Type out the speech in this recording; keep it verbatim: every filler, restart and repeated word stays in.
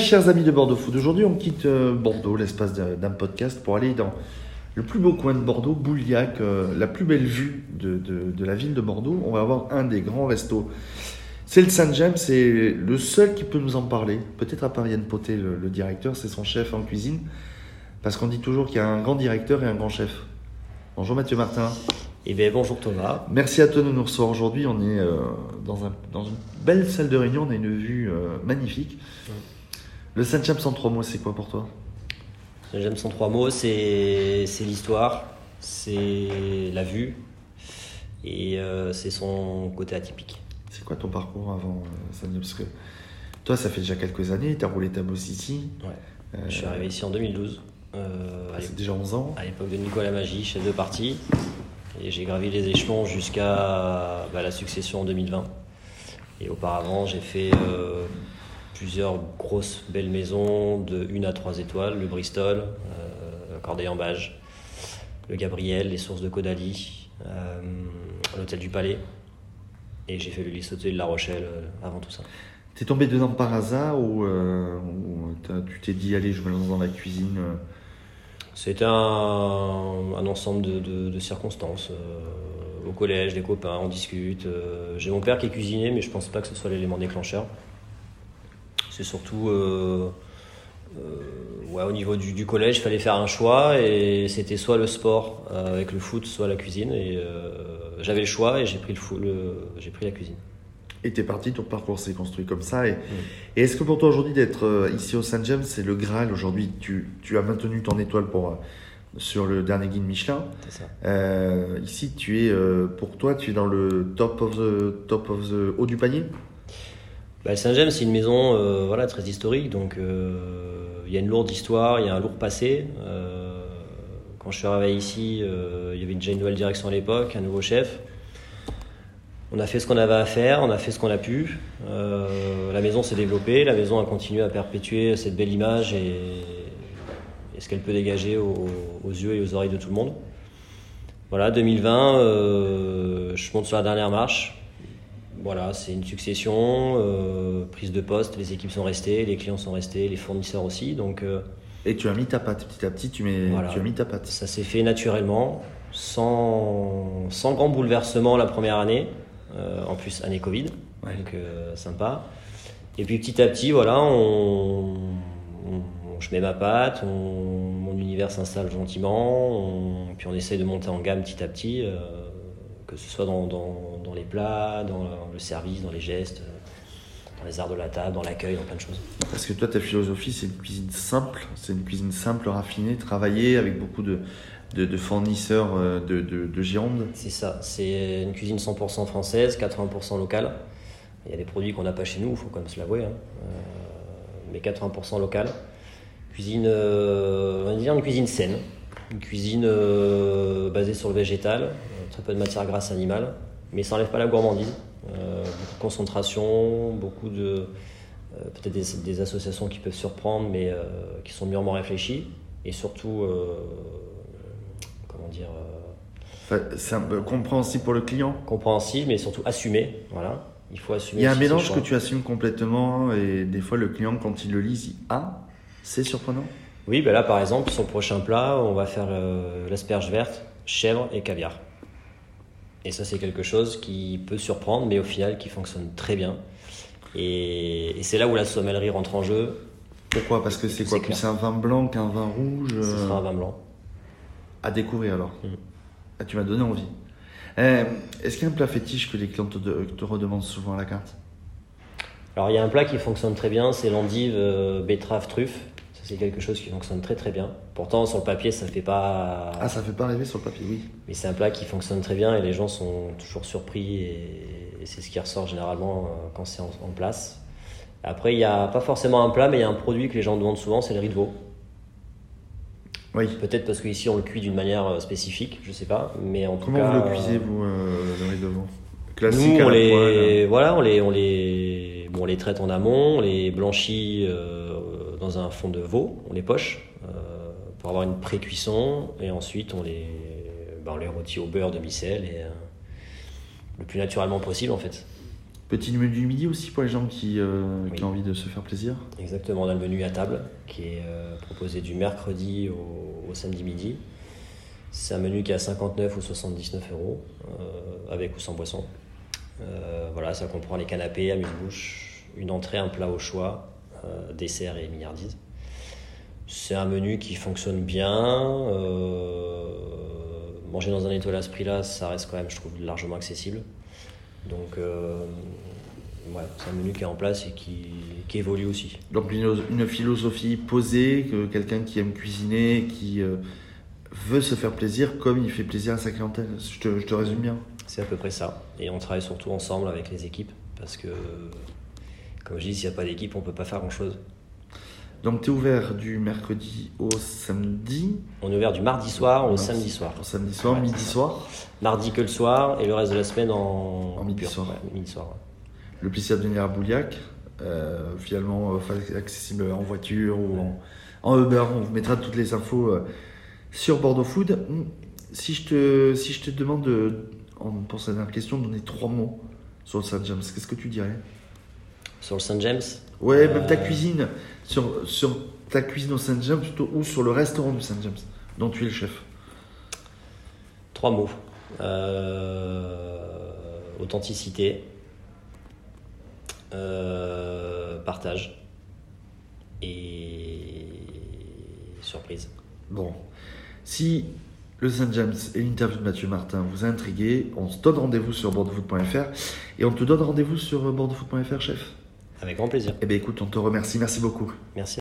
chers amis de Bordeaux Food. Aujourd'hui, on quitte Bordeaux, l'espace d'un podcast, pour aller dans le plus beau coin de Bordeaux, Bouliac, la plus belle vue de, de, de la ville de Bordeaux. On va avoir un des grands restos. C'est le Saint-James, c'est le seul qui peut nous en parler. Peut-être à part Yann Poté, le, le directeur, c'est son chef en cuisine. Parce qu'on dit toujours qu'il y a un grand directeur et un grand chef. Bonjour Mathieu Martin. Eh bien, bonjour Thomas. Merci à toi de nous recevoir aujourd'hui. On est euh, dans, un, dans une belle salle de réunion, on a une vue euh, magnifique. Ouais. Le Saint-James en trois mots, c'est quoi pour toi ? Le Saint-James en trois mots, c'est, c'est l'histoire, c'est la vue et euh, c'est son côté atypique. C'est quoi ton parcours avant euh, Saint-James ? Parce que toi, ça fait déjà quelques années, tu as roulé ta bosse ici. Ouais. Euh, Je suis arrivé ici en deux mille douze. Euh, ah, c'est déjà onze ans. À l'époque de Nicolas Magy, chef de parti. Et j'ai gravi les échelons jusqu'à bah, la succession en deux mille vingt. Et auparavant, j'ai fait euh, plusieurs grosses belles maisons de une à trois étoiles, le Bristol, euh, Cordeil en Bage, le Gabriel, les sources de Caudalie, euh, l'hôtel du Palais. Et j'ai fait le Lisotel de La Rochelle euh, avant tout ça. T'es tombé dedans par hasard ou, euh, ou tu t'es dit allez, je me lance dans la cuisine? C'était un, un ensemble de, de, de circonstances. Euh, au collège, les copains, on discute. Euh, j'ai mon père qui est cuisinier, mais je ne pense pas que ce soit l'élément déclencheur. C'est surtout, euh, euh, ouais, au niveau du, du collège, il fallait faire un choix et c'était soit le sport euh, avec le foot, soit la cuisine. Et euh, j'avais le choix et j'ai pris le foot, le, j'ai pris la cuisine. Et t'es parti, ton parcours s'est construit comme ça. Et, mmh. et est-ce que pour toi aujourd'hui d'être ici au Saint-James, c'est le Graal aujourd'hui? Tu, tu as maintenu ton étoile pour, sur le dernier guide Michelin. C'est ça. Euh, ici, tu es, euh, pour toi, tu es dans le top of the, top of the haut du panier. Bah, le Saint-James, c'est une maison euh, voilà, très historique. Donc, il euh, y a une lourde histoire, il y a un lourd passé. Euh, quand je suis arrivé ici, il euh, y avait déjà une nouvelle direction à l'époque, un nouveau chef. On a fait ce qu'on avait à faire, on a fait ce qu'on a pu. Euh, la maison s'est développée, la maison a continué à perpétuer cette belle image et, et ce qu'elle peut dégager aux, aux yeux et aux oreilles de tout le monde. Voilà, deux mille vingt, euh, je monte sur la dernière marche. Voilà, c'est une succession, euh, prise de poste, les équipes sont restées, les clients sont restés, les fournisseurs aussi. Donc, euh, et tu as mis ta patte petit à petit, tu, mets, voilà, tu as mis ta patte. Ça s'est fait naturellement, sans, sans grand bouleversement la première année. Euh, en plus année Covid, ouais. donc euh, sympa. Et puis petit à petit, voilà, on, on, on, je mets ma patte, on, mon univers s'installe gentiment, on, puis on essaye de monter en gamme petit à petit, euh, que ce soit dans, dans, dans les plats, dans le service, dans les gestes, dans les arts de la table, dans l'accueil, dans plein de choses. Parce que toi, ta philosophie, c'est une cuisine simple, c'est une cuisine simple, raffinée, travaillée avec beaucoup de... De, de fournisseurs de, de, de Gironde. C'est ça, c'est une cuisine cent pour cent française, quatre-vingts pour cent locale. Il y a des produits qu'on n'a pas chez nous, il faut quand même se l'avouer, hein. euh, mais quatre-vingts pour cent locale. Cuisine, euh, on va dire une cuisine saine, une cuisine euh, basée sur le végétal, très peu de matière grasse animale, mais ça n'enlève pas la gourmandise. Euh, beaucoup de concentration, beaucoup de. Euh, peut-être des, des associations qui peuvent surprendre, mais euh, qui sont mûrement réfléchies, et surtout. Euh, Dire, euh, c'est un peu compréhensible pour le client. Compréhensible, mais surtout assumé. Voilà. Il faut assumer. Il y a un mélange que tu assumes complètement, et des fois le client, quand il le lit, il dit ah, c'est surprenant. Oui, ben là par exemple, sur le prochain plat, on va faire euh, l'asperge verte, chèvre et caviar. Et ça, c'est quelque chose qui peut surprendre, mais au final qui fonctionne très bien. Et, et c'est là où la sommellerie rentre en jeu. Pourquoi ? Parce que c'est quoi ? Plus un vin blanc qu'un vin rouge. Ce sera un vin blanc. À découvrir alors. Mmh. Ah, tu m'as donné envie. Euh, est-ce qu'il y a un plat fétiche que les clients te, te redemandent souvent à la carte ? Alors, il y a un plat qui fonctionne très bien, c'est l'endive euh, betterave truffe. Ça, c'est quelque chose qui fonctionne très très bien. Pourtant, sur le papier, ça ne fait pas. Ah, ça ne fait pas rêver sur le papier, oui. Mais c'est un plat qui fonctionne très bien et les gens sont toujours surpris et, et c'est ce qui ressort généralement euh, quand c'est en, en place. Après, il n'y a pas forcément un plat, mais il y a un produit que les gens demandent souvent, c'est le riz de veau. Oui. Peut-être parce qu'ici on le cuit d'une manière spécifique, je sais pas, mais en tout cas. Comment vous le cuisez vous, euh, le riz de veau ? Classique nous, on à la les, poêle. Voilà, on les, on les, bon, on les traite en amont, on les blanchit euh, dans un fond de veau, on les poche euh, pour avoir une pré-cuisson, et ensuite on les, ben, on les rôtit au beurre demi-sel et euh, le plus naturellement possible en fait. Petit menu du midi aussi pour les gens qui, euh, oui. qui ont envie de se faire plaisir. Exactement, on a le menu à table qui est euh, proposé du mercredi au, au samedi midi. C'est un menu qui est à cinquante-neuf ou soixante-dix-neuf euros, euh, avec ou sans boisson. Euh, voilà, ça comprend les canapés, amuse-bouche, une entrée, un plat au choix, euh, dessert et milliardises. C'est un menu qui fonctionne bien. Euh, manger dans un étoilé à ce prix-là, ça reste quand même, je trouve, largement accessible. Donc, euh, ouais, c'est un menu qui est en place et qui, qui évolue aussi. Donc, une, une philosophie posée, que quelqu'un qui aime cuisiner, qui euh, veut se faire plaisir comme il fait plaisir à sa clientèle. Je te, je te résume bien. C'est à peu près ça. Et on travaille surtout ensemble avec les équipes parce que, comme je dis, s'il n'y a pas d'équipe, on ne peut pas faire grand-chose. Donc, tu es ouvert du mercredi au samedi ? On est ouvert du mardi soir au mardi, samedi soir. Au samedi soir, ouais, midi soir. Mardi que le soir et le reste de la semaine en, en midi soir. Ouais, midi soir ouais. Le plaisir de venir à Bouliac, euh, finalement euh, accessible en voiture ou ouais. en, en Uber. On vous mettra toutes les infos euh, sur Bordeaux Food. Si je te, si je te demande, de, en, pour cette dernière question, de donner trois mots sur le Saint-James, qu'est-ce que tu dirais ? Sur le Saint-James ? Ouais, même ta cuisine, sur, sur ta cuisine au Saint-James ou sur le restaurant du Saint-James, dont tu es le chef. Trois mots. Euh, authenticité, euh, partage et surprise. Bon, si le Saint-James et l'interview de Mathieu Martin vous a intrigué, on se donne rendez-vous sur bordeaux food point f r et on te donne rendez-vous sur bordeaux food point f r, chef. Avec grand plaisir. Eh bien écoute, on te remercie. Merci beaucoup. Merci.